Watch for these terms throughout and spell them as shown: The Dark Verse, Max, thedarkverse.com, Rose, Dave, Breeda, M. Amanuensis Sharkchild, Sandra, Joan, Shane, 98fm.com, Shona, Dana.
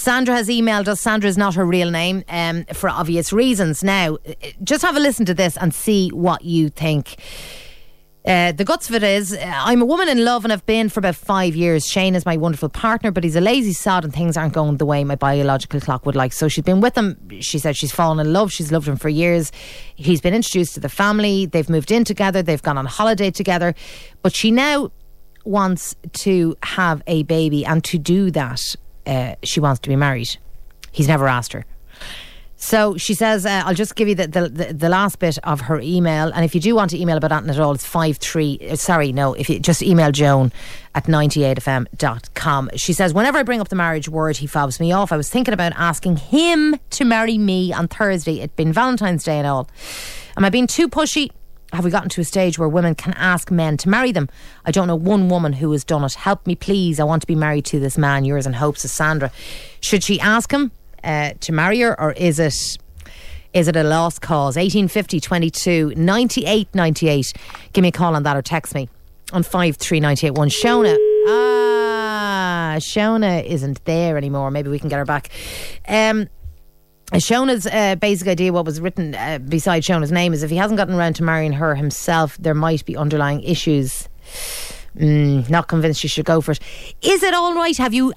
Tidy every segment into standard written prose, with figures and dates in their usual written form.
Sandra has emailed us. Sandra is not her real name, for obvious reasons. Now, just have a listen to this and see what you think. The guts of it is, I'm a woman in love and I've been for about 5 years. Shane is my wonderful partner, but he's a lazy sod and things aren't going the way my biological clock would like. So she's been with him. She said she's fallen in love. She's loved him for years. He's been introduced to the family. They've moved in together. They've gone on holiday together. But she now wants to have a baby, and to do that, she wants to be married. He's never asked her. So she says, I'll just give you the last bit of her email. And if you do want to email about Anton at all, it's 53... Sorry, no. If you just email Joan at 98fm.com. She says, whenever I bring up the marriage word, he fobs me off. I was thinking about asking him to marry me on Thursday. It'd been Valentine's Day and all. Am I being too pushy? Have we gotten to a stage where women can ask men to marry them? I don't know one woman who has done it. Help me, please. I want to be married to this man. Yours in hopes is Sandra. Should she ask him to marry her, or is it a lost cause? 1850 22 98 98. Give me a call on that, or text me on 53981. Shona. Shona isn't there anymore. Maybe we can get her back. Shona's basic idea, what was written beside Shona's name, is if he hasn't gotten around to marrying her himself, there might be underlying issues. Not convinced she should go for it. Is it all right? Have you?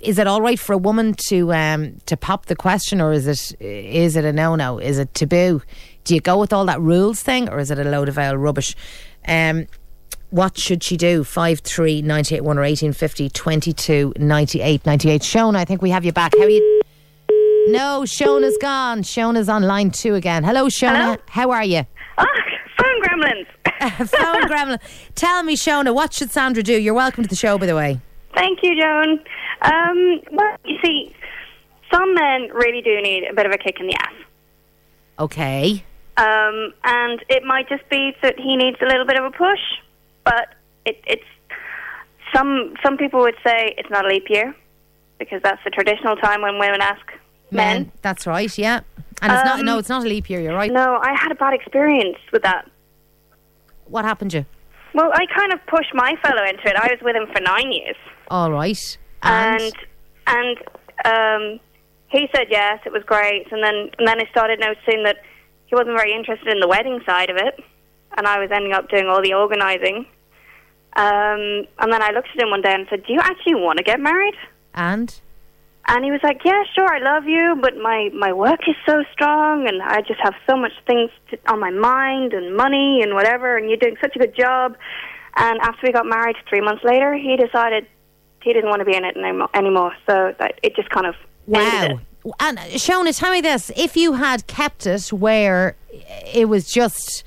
Is it all right for a woman to pop the question, or is it a no-no? Is it taboo? Do you go with all that rules thing, or is it a load of old rubbish? What should she do? 53981 or 1850 22 98 98. Shona, I think we have you back. How are you? No, Shona's gone. Shona's on line 2 again. Hello, Shona. Hello. How are you? Oh, phone gremlins. Phone gremlin. Tell me, Shona, what should Sandra do? You're welcome to the show, by the way. Thank you, Joan. Well, you see, some men really do need a bit of a kick in the ass. Okay. And it might just be that he needs a little bit of a push, but it's some people would say it's not a leap year, because that's the traditional time when women ask men. That's right, yeah. And it's not. No, it's not a leap year, you're right. No, I had a bad experience with that. What happened to you? Well, I kind of pushed my fellow into it. I was with him for 9 years. All right. And he said yes, it was great. And then I started noticing that he wasn't very interested in the wedding side of it. And I was ending up doing all the organising. And then I looked at him one day and said, do you actually want to get married? And he was like, yeah, sure, I love you, but my work is so strong, and I just have so much things on my mind and money and whatever, and you're doing such a good job. And after we got married 3 months later, he decided he didn't want to be in it anymore. So it just kind of ended it. And Shona, tell me this. If you had kept it where it was just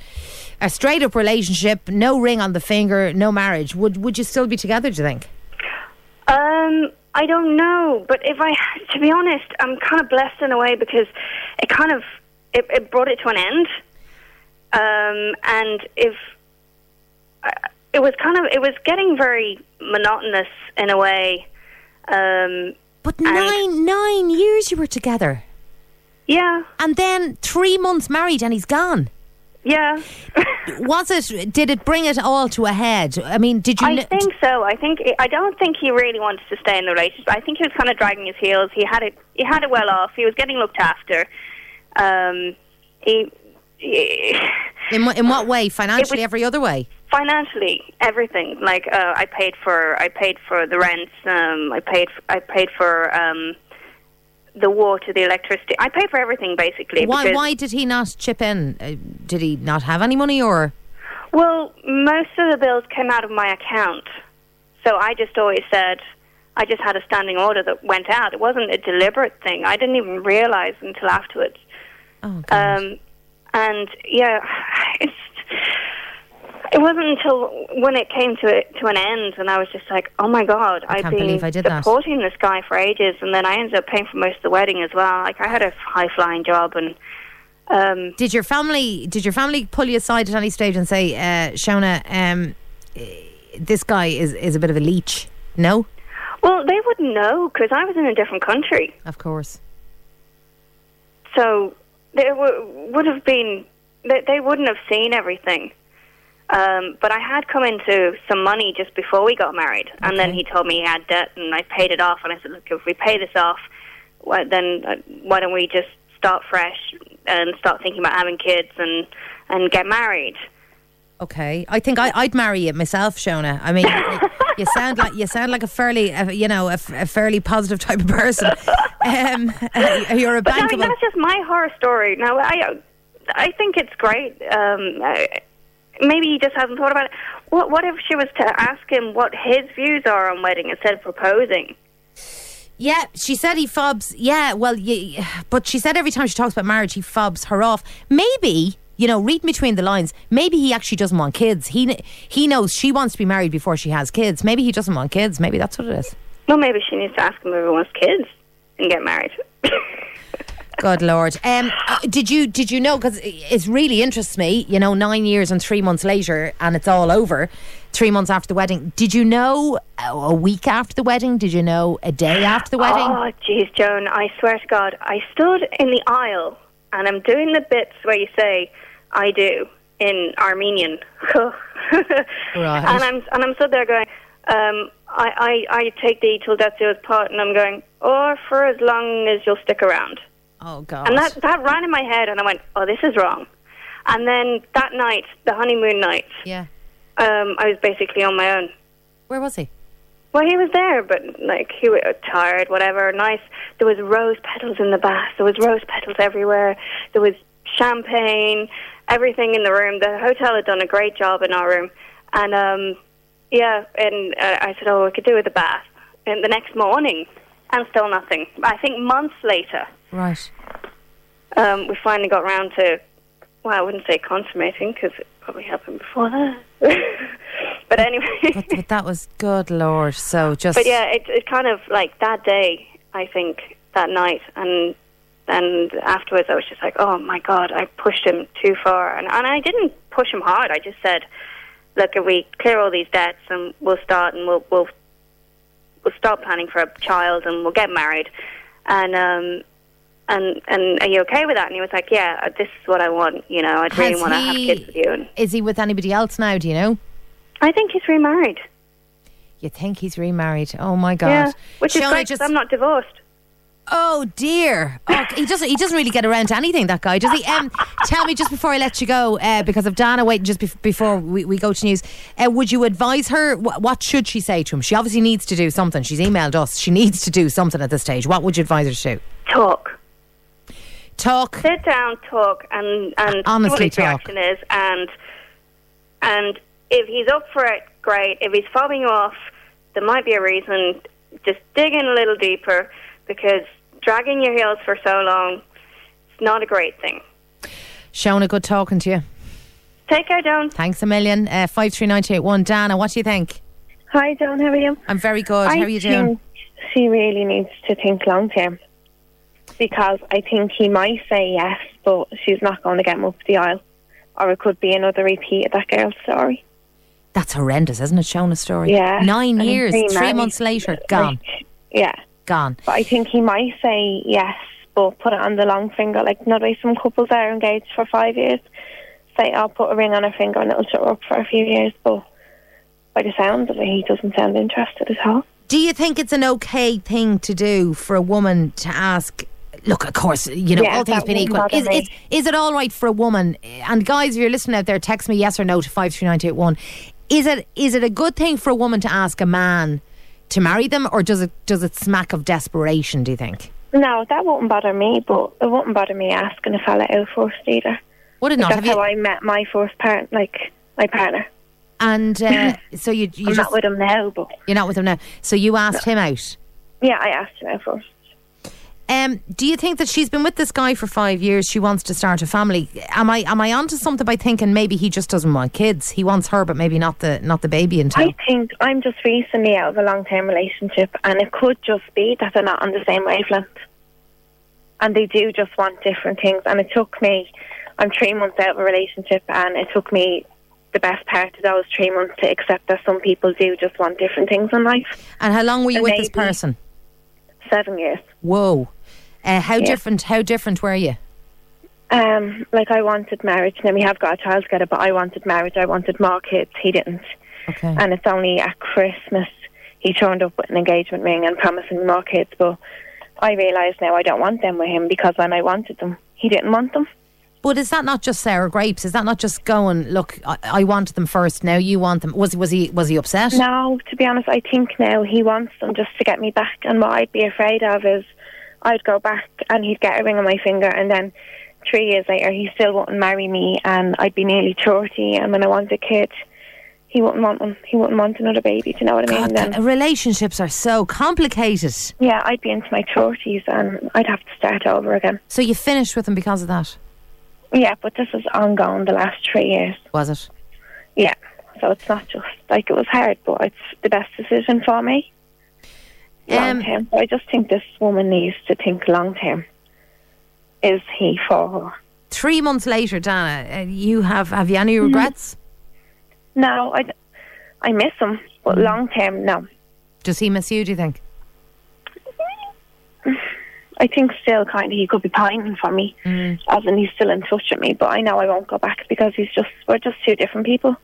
a straight-up relationship, no ring on the finger, no marriage, would you still be together, do you think? I don't know, but to be honest, I'm kind of blessed in a way, because it kind of, it brought it to an end. And if, it was kind of, it was getting very monotonous in a way. But nine years you were together. Yeah. And then 3 months married and he's gone. Yeah. Did it bring it all to a head? I mean, did you... I think so. I don't think he really wanted to stay in the relationship. I think he was kind of dragging his heels. He had it well off. He was getting looked after. In what way? Financially, every other way? Financially, everything. Like, I paid for the rent. I paid for the water, the electricity. I paid for everything, basically. Why did he not chip in? Did he not have any money, or...? Well, most of the bills came out of my account. So I just always said... I just had a standing order that went out. It wasn't a deliberate thing. I didn't even realise until afterwards. Oh, God. And, yeah, it wasn't until when it came to an end, and I was just like, oh my God, I've been supporting this guy for ages, and then I ended up paying for most of the wedding as well. Like, I had a high-flying job, and... Did your family pull you aside at any stage and say, Shona, this guy is a bit of a leech? No? Well, they wouldn't know, because I was in a different country. Of course. So, they wouldn't have seen everything. But I had come into some money just before we got married, and then he told me he had debt, and I paid it off, and I said, look, if we pay this off, then why don't we just start fresh and start thinking about having kids and get married. Okay, I think I'd marry it myself, Shona. I mean, you sound like a fairly positive type of person. You're a bankable. I mean, that's just my horror story. Now, I think it's great. Maybe he just hasn't thought about it. What if she was to ask him what his views are on wedding instead of proposing? Yeah, she said he fobs. Yeah, well, but she said every time she talks about marriage, he fobs her off. Maybe. You know, read between the lines. Maybe he actually doesn't want kids. He knows she wants to be married before she has kids. Maybe he doesn't want kids. Maybe that's what it is. Well, maybe she needs to ask him if he wants kids and get married. Good Lord. Did you know, because it really interests me, you know, 9 years and 3 months later and it's all over, 3 months after the wedding. Did you know a week after the wedding? Did you know a day after the wedding? Oh, jeez, Joan, I swear to God, I stood in the aisle and I'm doing the bits where you say, I do, in Armenian. Right. And I'm stood there going, I take thee till death do us part, and I'm going, or for as long as you'll stick around. Oh, God. And that ran in my head, and I went, oh, this is wrong. And then that night, the honeymoon night, I was basically on my own. Where was he? Well, he was there, but, like, he was tired, whatever, nice. There was rose petals in the bath. There was rose petals everywhere. There was champagne, everything in the room. The hotel had done a great job in our room. And, I said, I could do with a bath. And the next morning, and still nothing. I think months later. Right. We finally got round to, well, I wouldn't say consummating, because it probably happened before that. But anyway. but that was, good Lord, so just... But yeah, it kind of, like, that day, I think, that night, and afterwards I was just like, oh my God, I pushed him too far. And I didn't push him hard, I just said, look, if we clear all these debts and we'll start and we'll start planning for a child and we'll get married. And are you okay with that? And he was like, yeah, this is what I want, you know, I really want to have kids with you. And is he with anybody else now, do you know? I think he's remarried. You think he's remarried? Oh my God! Yeah, which is great because I'm not divorced. Oh dear! Oh, he doesn't really get around to anything. That guy, does he? Tell me just before I let you go, because of Dana waiting just before we go to news. Would you advise her? What should she say to him? She obviously needs to do something. She's emailed us. She needs to do something at this stage. What would you advise her to do? Talk. Sit down, talk, and honestly, what his reaction is, and. If he's up for it, great. If he's fobbing off, there might be a reason. Just dig in a little deeper, because dragging your heels for so long, it's not a great thing. Shona, good talking to you. Take care, Joan. Thanks a million. 53981. Dana, what do you think? Hi, Joan. How are you? I'm very good. How are you doing? She really needs to think long term, because I think he might say yes, but she's not going to get him up the aisle, or it could be another repeat of that girl's story. That's horrendous, isn't it, Shona's story? Yeah. 9 years, 3 months later, gone. Yeah. Gone. But I think he might say yes, but put it on the long finger. Like, not way some couples are engaged for 5 years. Say, I'll put a ring on her finger and it'll shut her up for a few years. But by the sound of it, he doesn't sound interested at all. Do you think it's an okay thing to do for a woman to ask... Look, of course, you know, all things being equal. Is it all right for a woman? And guys, if you're listening out there, text me yes or no to 53981. Is it a good thing for a woman to ask a man to marry them, or does it smack of desperation, do you think? No, that wouldn't bother me, but it wouldn't bother me asking a fella out first either. Would it not? That's how I met my first partner, like my partner. And so you I'm not with him now, but you're not with him now. So you asked him out? Yeah, I asked him out first. Do you think that she's been with this guy for 5 years? She wants to start a family. Am I onto something by thinking maybe he just doesn't want kids? He wants her, but maybe not the baby until. I think I'm just recently out of a long-term relationship, and it could just be that they're not on the same wavelength, and they do just want different things. And it took me. I'm 3 months out of a relationship, and it took me the best part of those 3 months to accept that some people do just want different things in life. And how long were you with this person? 7 years. Whoa. How different were you? Like, I wanted marriage, and then we have got a child together, but I wanted marriage, I wanted more kids, he didn't. Okay. And it's only at Christmas he turned up with an engagement ring and promising me more kids, but I realise now I don't want them with him, because when I wanted them, he didn't want them. But is that not just sour grapes? Is that not just going, look, I wanted them first, now you want them? Was he upset? No, to be honest, I think now he wants them just to get me back, and what I'd be afraid of is I'd go back and he'd get a ring on my finger, and then 3 years later he still wouldn't marry me, and I'd be nearly 30, and when I wanted a kid, he wouldn't want one. He wouldn't want another baby, do you know what I mean? God, then relationships are so complicated. Yeah, I'd be into my 30s and I'd have to start over again. So you finished with him because of that? Yeah, but this is ongoing the last 3 years. Was it? Yeah, so it's not just, like, it was hard, but it's the best decision for me. Long term. I just think this woman needs to think long term. Is he for her? 3 months later, Dana, you have you any regrets? No, I miss him, but long term, no. Does he miss you, do you think? I think still kind of he could be pining for me, as in he's still in touch with me, but I know I won't go back because we're just two different people.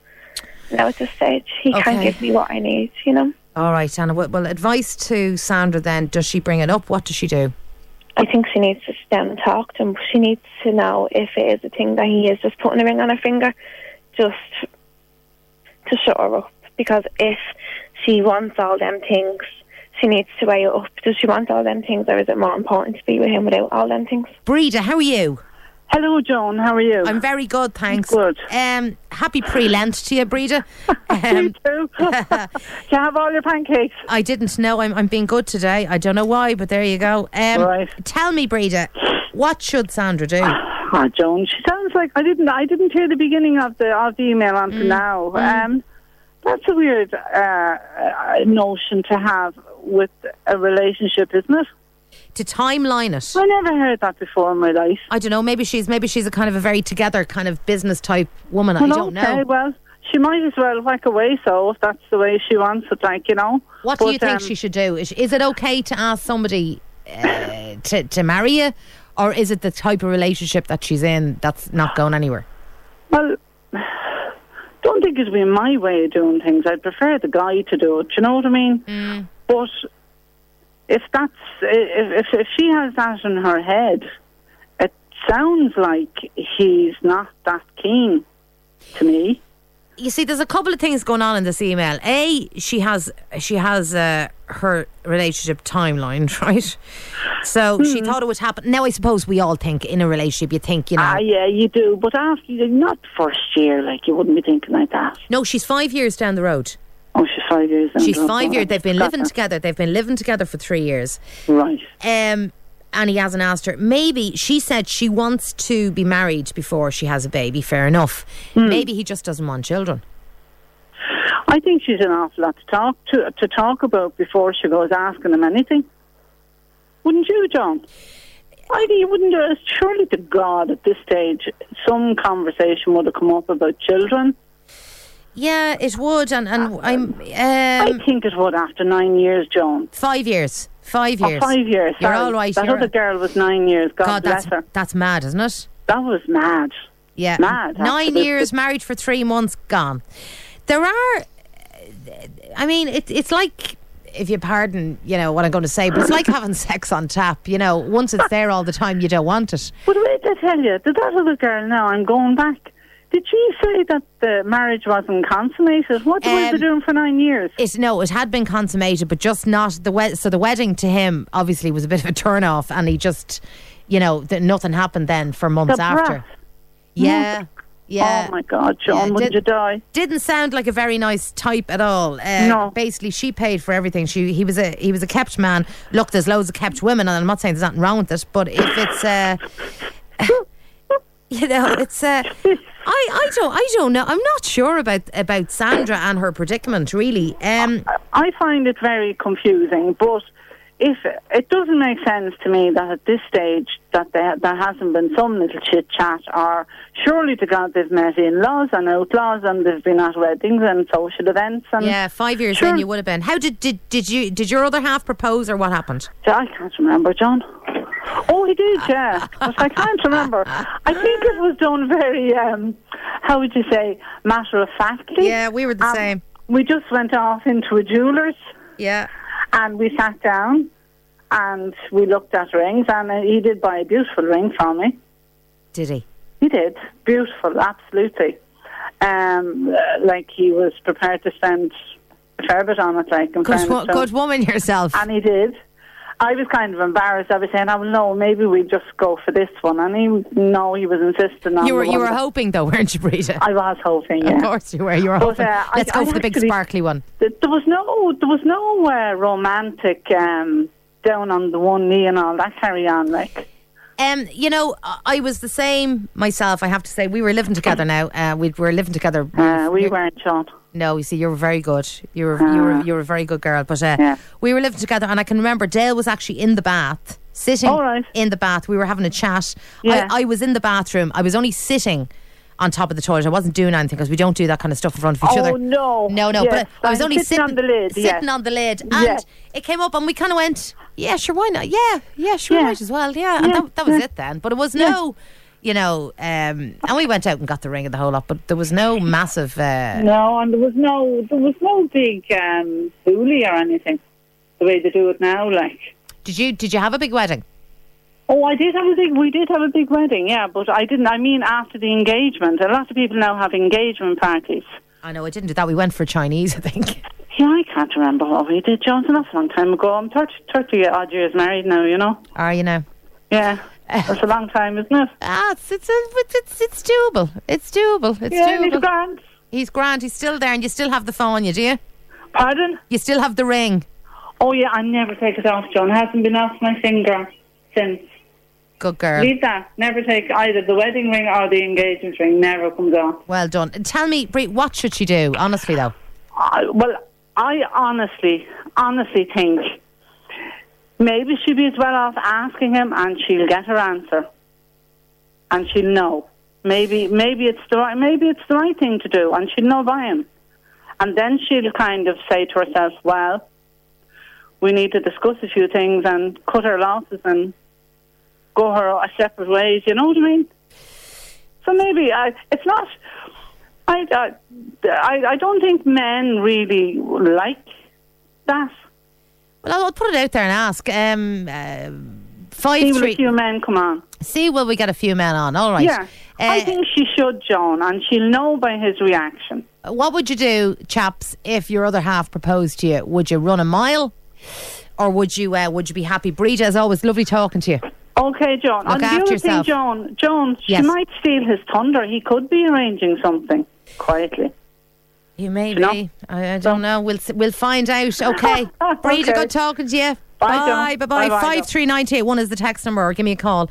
Now at this stage, he can't give me what I need, you know? All right, Anna. Well, advice to Sandra then, does she bring it up? What does she do? I think she needs to sit down and talk to him. She needs to know if it is a thing that he is just putting a ring on her finger just to shut her up, because if she wants all them things, she needs to weigh it up. Does she want all them things, or is it more important to be with him without all them things? Breeda, how are you? Hello, Joan. How are you? I'm very good, thanks. Good. Happy pre-Lent to you, Breeda. You too. Can you have all your pancakes? I didn't know. I'm being good today. I don't know why, but there you go. Right. Tell me, Breeda, what should Sandra do? Oh, Joan, she sounds like I didn't hear the beginning of the email until now. That's a weird notion to have with a relationship, isn't it? To timeline it. I never heard that before in my life. I don't know. Maybe she's a kind of a very together kind of business type woman. Well, I don't know. Well, she might as well whack away. So if that's the way she wants it, like, you know. What do you think she should do? Is it okay to ask somebody to marry you, or is it the type of relationship that she's in that's not going anywhere? Well, I don't think it'd be my way of doing things. I'd prefer the guy to do it. Do you know what I mean? But if she has that in her head, it sounds like he's not that keen to me. You see, there's a couple of things going on in this email. A, she has her relationship timeline, right? So she thought it would happen. Now, I suppose we all think in a relationship, you think, you know. Ah, yeah, you do. But after, not first year, like, you wouldn't be thinking like that. No, she's 5 years down the road. Oh, she's 5 years down the road. She's 5 years. They've been living together. They've been living together for 3 years. Right. And he hasn't asked her. Maybe she said she wants to be married before she has a baby. Fair enough. Maybe he just doesn't want children. I think she's an awful lot to talk about before she goes asking him anything. Wouldn't you, John? I think you wouldn't. Surely to God, at this stage, some conversation would have come up about children. Yeah, it would, and I'm. I think it would after 9 years, John. 5 years. 5 years. Oh, 5 years. You're all right. That other girl was 9 years. God bless her. That's mad, isn't it? That was mad. Yeah, mad. 9 years, married for 3 months, gone. There are. I mean, it's like, if you pardon, you know what I'm going to say, but it's like having sex on tap. You know, once it's there all the time, you don't want it. But wait, I tell you, did that other girl? Now I'm going back. Did she say that the marriage wasn't consummated? What were they doing for 9 years? It had been consummated, but just not the wedding. So the wedding to him obviously was a bit of a turn off, and he just, you know, nothing happened then for months after. Yeah. Yeah. Oh my God, John, would you die? Didn't sound like a very nice type at all. No. Basically, she paid for everything. He was a kept man. Look, there's loads of kept women, and I'm not saying there's nothing wrong with it, but if it's, you know, it's. I don't know. I'm not sure about Sandra and her predicament. Really, I find it very confusing, but. If it doesn't make sense to me that at this stage that there hasn't been some little chit chat, or surely to God they've met in-laws and outlaws, and they've been at weddings and social events. And yeah, 5 years then you would have been. How did your other half propose, or what happened? I can't remember, John. Oh, he did, yeah. But I can't remember. I think it was done very, how would you say, matter-of-factly. Yeah, we were the same. We just went off into a jeweller's. Yeah. And we sat down and we looked at rings, and he did buy a beautiful ring for me. Did he? He did. Beautiful, absolutely. Like he was prepared to spend a fair bit on it. Like, good woman yourself. And he did. I was kind of embarrassed. I was saying, oh, no, maybe we just go for this one. And he was insisting on You were hoping, though, weren't you, Breeda? I was hoping, yeah. Of course you were. You were hoping. Let's go for the big sparkly one. There was no romantic down on the one knee and all that carry on, like. You know, I was the same myself, I have to say. We were living together now. We were living together. We weren't, Sean. No, you see, you were very good. You were a very good girl. But yeah. We were living together, and I can remember Dale was actually in the bath, sitting in the bath. We were having a chat. Yeah. I was in the bathroom. I was only sitting on top of the toilet. I wasn't doing anything because we don't do that kind of stuff in front of each other. Oh, no. No. Yes. But I was only sitting on the lid. And it came up, and we kind of went, yeah, sure, why not? Yeah, sure, might as well. Yeah. And that was it then. But it was no... You know, and we went out and got the ring and the whole lot, but there was no massive. No, and there was no big hoolie or anything, the way they do it now. Like, did you have a big wedding? Oh, I did have a big. We did have a big wedding, yeah, but I didn't. I mean, after the engagement, a lot of people now have engagement parties. I know, I didn't do that. We went for Chinese, I think. Yeah, I can't remember what we did, Johnson. That's a long time ago. I'm 30 odd years married now. You know. Are you now? Yeah. That's a long time, isn't it? It's doable. It's doable. And he's grand. He's still there, and you still have the phone, do you? Pardon? You still have the ring. Oh, yeah, I never take it off, John. It hasn't been off my finger since. Good girl. Leave that. Never take either the wedding ring or the engagement ring. Never comes off. Well done. And tell me, Bree, what should she do? Honestly, though. I honestly think... Maybe she'd be as well off asking him, and she'll get her answer, and she'll know. Maybe it's the right thing to do, and she'll know by him. And then she'll kind of say to herself, "Well, we need to discuss a few things and cut our losses and go our separate ways." You know what I mean? So maybe it's not. I don't think men really like that. Well, I'll put it out there and ask. See will a few men come on. See will we get a few men on. All right. Yeah. I think she should, Joan, and she'll know by his reaction. What would you do, chaps, if your other half proposed to you? Would you run a mile? Or would you be happy? Breeda, as always, lovely talking to you. Okay, Joan. Look after yourself. Joan, she might steal his thunder. He could be arranging something quietly. You may be. I don't know. We'll find out. Okay. Breeda, good talking to you. Bye. Bye. 53981 is the text number, or give me a call.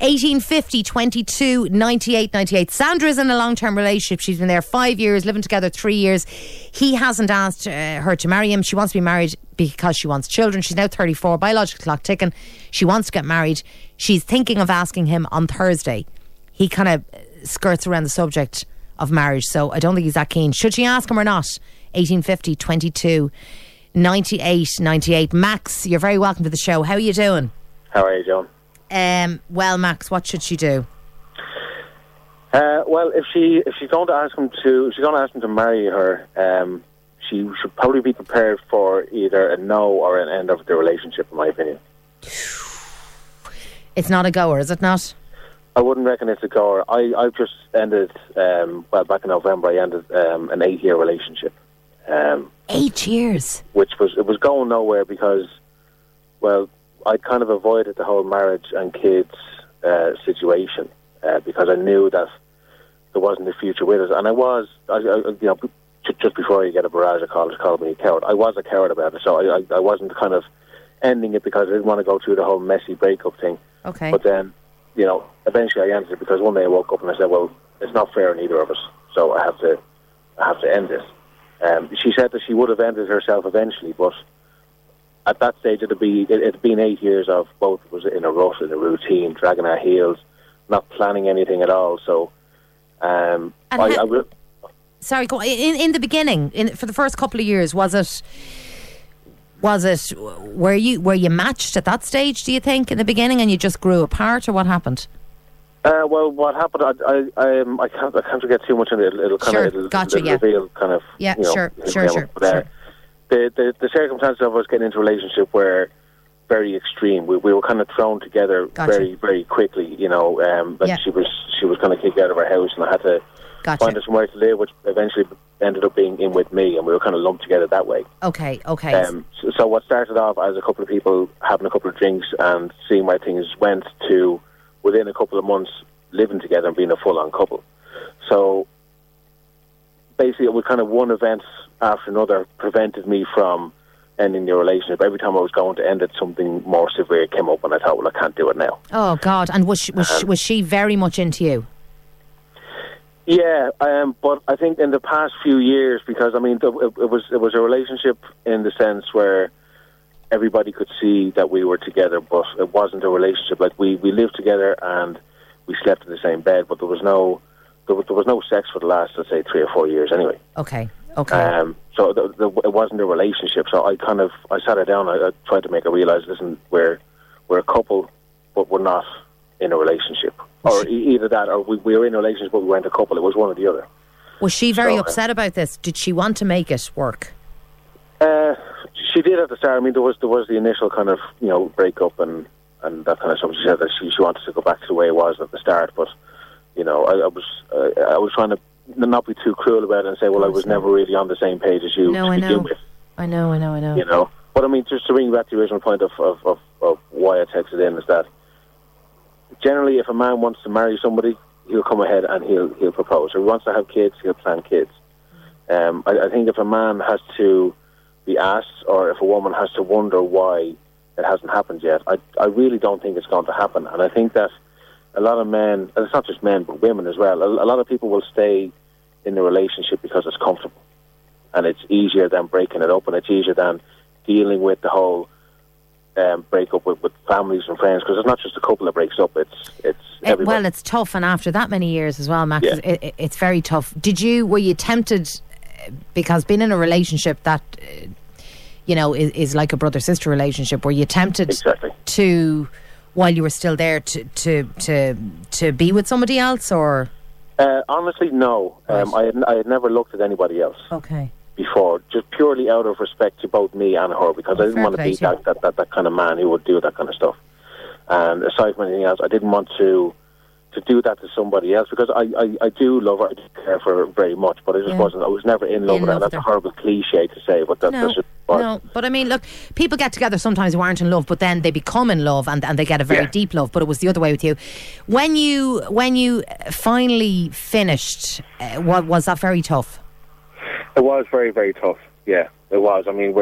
1850 22 98 98. Sandra's in a long-term relationship. She's been there 5 years, living together 3 years. He hasn't asked her to marry him. She wants to be married because she wants children. She's now 34, biological clock ticking. She wants to get married. She's thinking of asking him on Thursday. He kind of skirts around the subject of marriage, so I don't think he's that keen. Should she ask him or not? 1850 22 98 98. Max, you're very welcome to the show. How are you doing? How are you, Joan? Well, Max, what should she do? Well, if she's going to ask him to marry her, she should probably be prepared for either a no or an end of the relationship, in my opinion. It's not a goer, is it not? I wouldn't reckon it's a goer. I've just ended, back in November, I ended an 8-year relationship. 8 years? It was going nowhere because, well, I kind of avoided the whole marriage and kids situation because I knew that there wasn't a future with it. And just before you get a barrage of calls called me a coward. I was a coward about it, so I wasn't kind of ending it because I didn't want to go through the whole messy breakup thing. Okay. But then... You know, eventually I ended it because one day I woke up and I said, well, it's not fair on either of us, so I have to end this. She said that she would have ended herself eventually, but at that stage it'd been 8 years of both of us in a rut, in a routine, dragging our heels, not planning anything at all. So in the beginning, for the first couple of years, was it was it, were you matched at that stage, do you think, in the beginning, and you just grew apart, or what happened? Well, what happened? I can't forget too much on it. It'll kind of reveal kind of. Yeah, you know, sure. But, the circumstances of us getting into a relationship were very extreme. We were kind of thrown together very, very quickly. You know, she was kind of kicked out of her house, and I had to find her somewhere to live, which eventually ended up being in with me, and we were kind of lumped together that way. Okay. So what started off as a couple of people having a couple of drinks and seeing where things went to, within a couple of months, living together and being a full-on couple. So basically, it was kind of one event after another prevented me from ending the relationship. Every time I was going to end it, something more severe came up, and I thought, well, I can't do it now. Oh, God. And was she very much into you? Yeah, but I think in the past few years, because, I mean, it was a relationship in the sense where everybody could see that we were together, but it wasn't a relationship. Like we lived together and we slept in the same bed, but there was no sex for the last, let's say, 3 or 4 years anyway. Okay. So it wasn't a relationship. So I sat her down. I tried to make her realise, listen, we're a couple, but we're not in a relationship, or either that, or we were in a relationship but we weren't a couple. It was one or the other. Was she very upset about this? Did she want to make it work? She did at the start. I mean, there was the initial kind of, you know, breakup and that kind of stuff. She said that she wanted to go back to the way it was at the start, but, you know, I was trying to not be too cruel about it and say, well, I was never really on the same page as you to begin with. I know. You know, but I mean, just to bring back to the original point of why I texted in, is that generally, if a man wants to marry somebody, he'll come ahead and he'll propose. If he wants to have kids, he'll plan kids. I think if a man has to be asked, or if a woman has to wonder why it hasn't happened yet, I really don't think it's going to happen. And I think that a lot of men, and it's not just men but women as well, a lot of people will stay in the relationship because it's comfortable and it's easier than breaking it up, and it's easier than dealing with the whole breakup with families and friends, because it's not just a couple that breaks up, it's everybody. Well, it's tough, and after that many years as well, Max, yeah. It's very tough. Were you tempted, because being in a relationship that you know is like a brother-sister relationship, were you tempted to, while you were still there, to be with somebody else, or? Honestly, no. Right. I had never looked at anybody else. Okay. Before, just purely out of respect to both me and her, because I didn't want to be that kind of man who would do that kind of stuff. And aside from anything else, I didn't want to do that to somebody else, because I do love her, I do care for her very much, but I just wasn't. I was never in love with her. That's a horrible cliche to say, but that's but I mean, look, people get together sometimes who aren't in love, but then they become in love and they get a very deep love. But it was the other way with you. When you finally finished, was that very tough? It was very, very tough. Yeah, it was. I mean,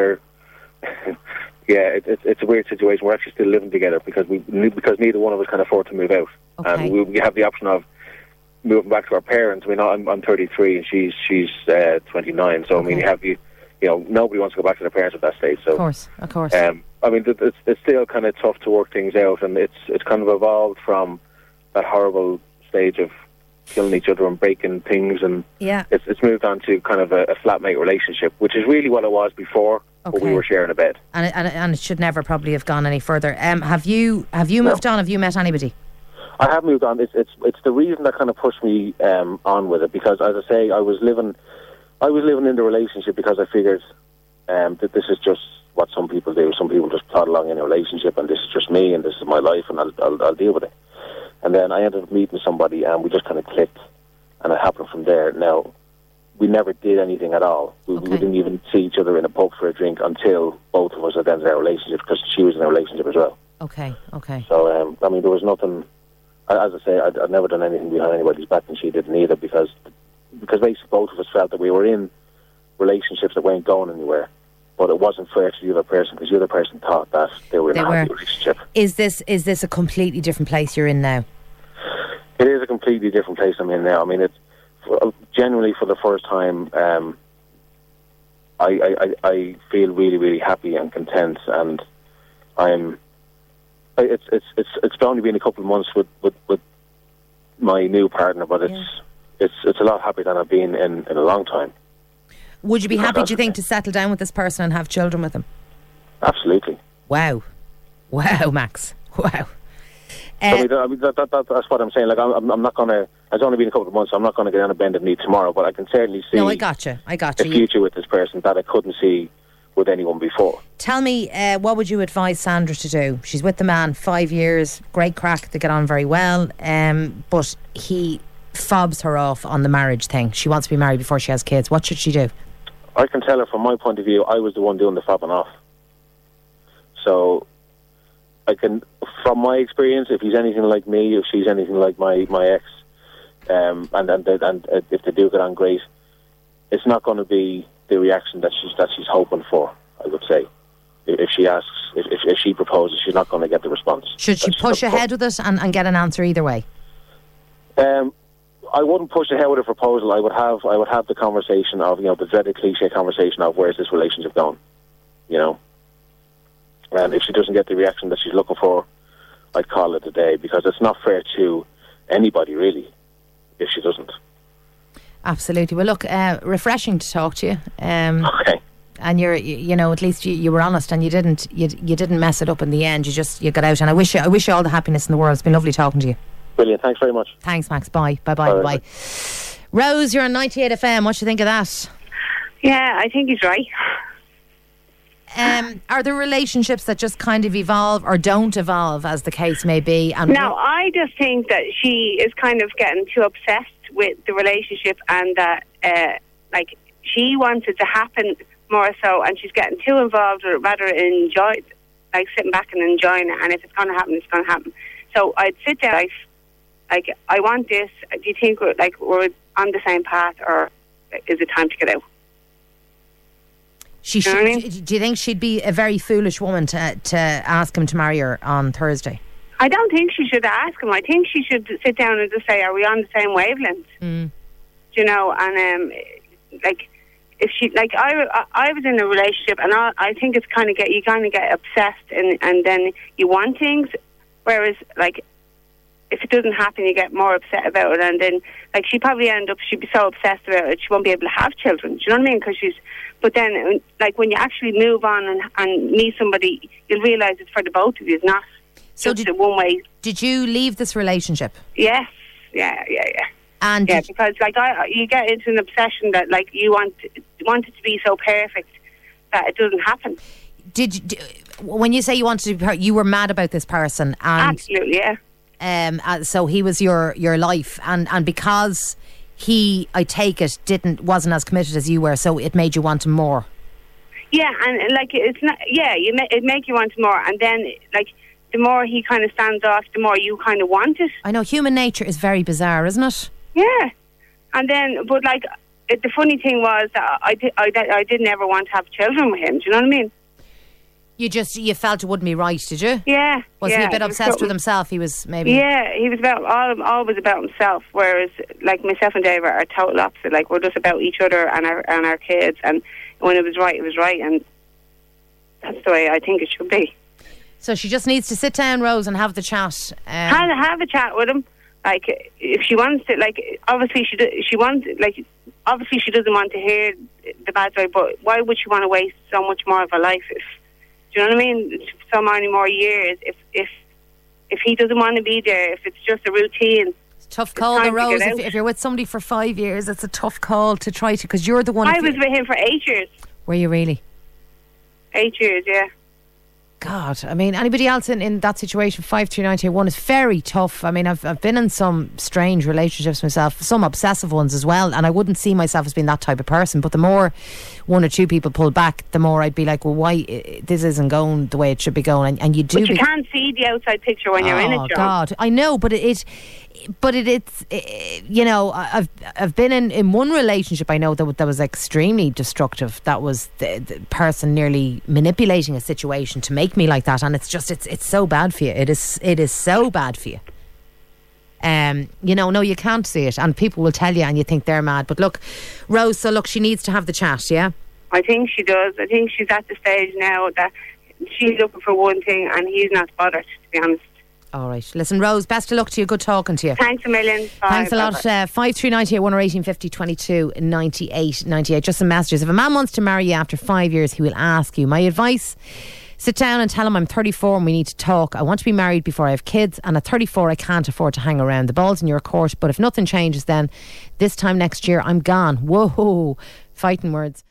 it's a weird situation. We're actually still living together because neither one of us can afford to move out. Okay. And we have the option of moving back to our parents. I mean, I'm 33 and she's 29. So, okay. I mean, nobody wants to go back to their parents at that stage. So, of course. I mean, it's still kind of tough to work things out, and it's kind of evolved from that horrible stage of killing each other and breaking things, and it's moved on to kind of a flatmate relationship, which is really what it was before. Okay. But we were sharing a bed, and it should never probably have gone any further. Have you moved on? Have you met anybody? I have moved on. It's the reason that kind of pushed me on with it, because, as I say, I was living in the relationship because I figured that this is just what some people do. Some people just plod along in a relationship, and this is just me, and this is my life, and I'll deal with it. And then I ended up meeting somebody, and we just kind of clicked, and it happened from there. Now, we never did anything at all. We didn't even see each other in a pub for a drink until both of us had ended our relationship, because she was in a relationship as well. Okay. So, I mean, there was nothing. As I say, I'd never done anything behind anybody's back, and she didn't either, because basically both of us felt that we were in relationships that weren't going anywhere. But it wasn't fair to the other person, because the other person thought that they were in a happy relationship. Is this a completely different place you're in now? It is a completely different place I'm in now. I mean, it's genuinely for the first time. I feel really, really happy and content, and I'm. It's only been a couple of months with my new partner, but it's a lot happier than I've been in a long time. Would you be happy, do you think, to settle down with this person and have children with them? Absolutely. Wow. Wow, Max. Wow. I mean, that's what I'm saying. Like, I'm not going to... It's only been a couple of months, so I'm not going to get on a bend of knee tomorrow, but I can certainly see... No, I gotcha. I gotcha. ...the future with this person that I couldn't see with anyone before. Tell me, what would you advise Sandra to do? She's with the man 5 years, great crack, they get on very well, but he fobs her off on the marriage thing. She wants to be married before she has kids. What should she do? I can tell her from my point of view, I was the one doing the fobbing off. So... I can, from my experience, if he's anything like me, if she's anything like my ex, and if they do get on great, it's not going to be the reaction that she's hoping for. I would say, if she asks, if she proposes, she's not going to get the response. Should she push ahead with it and get an answer either way? I wouldn't push ahead with a proposal. I would have the conversation of, you know, the dreaded cliche conversation of, where's this relationship going? You know. And if she doesn't get the reaction that she's looking for, I'd call it a day, because it's not fair to anybody, really, if she doesn't. Absolutely. Well, look, refreshing to talk to you. Okay. And you know, at least you were honest, and you didn't mess it up in the end. You got out, and I wish you all the happiness in the world. It's been lovely talking to you. Brilliant. Thanks very much. Thanks, Max. Bye. Bye. Rose, you're on 98FM. What do you think of that? Yeah, I think he's right. Are there relationships that just kind of evolve or don't evolve, as the case may be? No, I just think that she is kind of getting too obsessed with the relationship, and that like, she wants it to happen more so, and she's getting too involved or rather enjoy, like, sitting back and enjoying it, and if it's going to happen, it's going to happen. So I'd sit there like, I want this, do you think we're on the same path, or is it time to get out? She should, do you think she'd be a very foolish woman to ask him to marry her on Thursday? I don't think she should ask him. I think she should sit down and just say, are we on the same wavelength? Mm. You know, and like, if she, like, I was in a relationship, and I think it's kind of you kind of get obsessed, and then you want things, whereas, like, if it doesn't happen, you get more upset about it, and then, like, she'd be so obsessed about it, she won't be able to have children. Do you know what I mean? Because but then, like, when you actually move on and meet somebody, you'll realise it's for the both of you, not so just one way. Did you leave this relationship? Yes. Yeah. And yeah, because, like, you get into an obsession that, like, you want it to be so perfect that it doesn't happen. When you say you wanted to be, you were mad about this person, and absolutely, yeah. So he was your life, and because he, I take it, wasn't as committed as you were, so it made you want him more. Yeah, and like, it's not. Yeah, it make you want him more, and then, like, the more he kind of stands off, the more you kind of want it. I know, human nature is very bizarre, isn't it? Yeah, and then, but like, the funny thing was that I didn't ever want to have children with him. Do you know what I mean? You felt it wouldn't be right, did you? Yeah. Was he a bit obsessed with himself? He was maybe... Yeah, he was always about himself, whereas, like, myself and Dave are total opposite. Like, we're just about each other and our kids, and when it was right, it was right, and that's the way I think it should be. So she just needs to sit down, Rose, and have the chat. Have a chat with him. Like, if she wants to, like, obviously obviously she doesn't want to hear the bad story, but why would she want to waste so much more of her life if... Do you know what I mean? So many more years. If he doesn't want to be there, if it's just a routine, it's a tough call, Rose. If you're with somebody for 5 years, it's a tough call to try to, because you're the one. I was with him for 8 years. Were you really? 8 years, yeah. God, I mean, anybody else in that situation? 5, 3, 9, 2, 1 is very tough. I mean, I've been in some strange relationships myself, some obsessive ones as well, and I wouldn't see myself as being that type of person. But the more one or two people pulled back, the more I'd be like, well, why this isn't going the way it should be going? And you do, but you can't see the outside picture when you're in it. Oh God, I know, but it's you know, I've been in one relationship I know that was extremely destructive. That was the person nearly manipulating a situation to make me like that, and it's just it's so bad for you. It is so bad for you. You know, no, you can't see it, and people will tell you, and you think they're mad. But look, Rose, so look, she needs to have the chat. Yeah, I think she does. I think she's at the stage now that she's looking for one thing, and he's not bothered, to be honest. All right. Listen, Rose, best of luck to you. Good talking to you. Thanks a million. Bye. Thanks a lot. 53981 or 1850 22 98 98. Just some messages. If a man wants to marry you after 5 years, he will ask you. My advice Sit down and tell him I'm 34 and we need to talk. I want to be married before I have kids, and at 34 I can't afford to hang around. The ball's in your court, but if nothing changes, then this time next year I'm gone. Whoa, fighting words.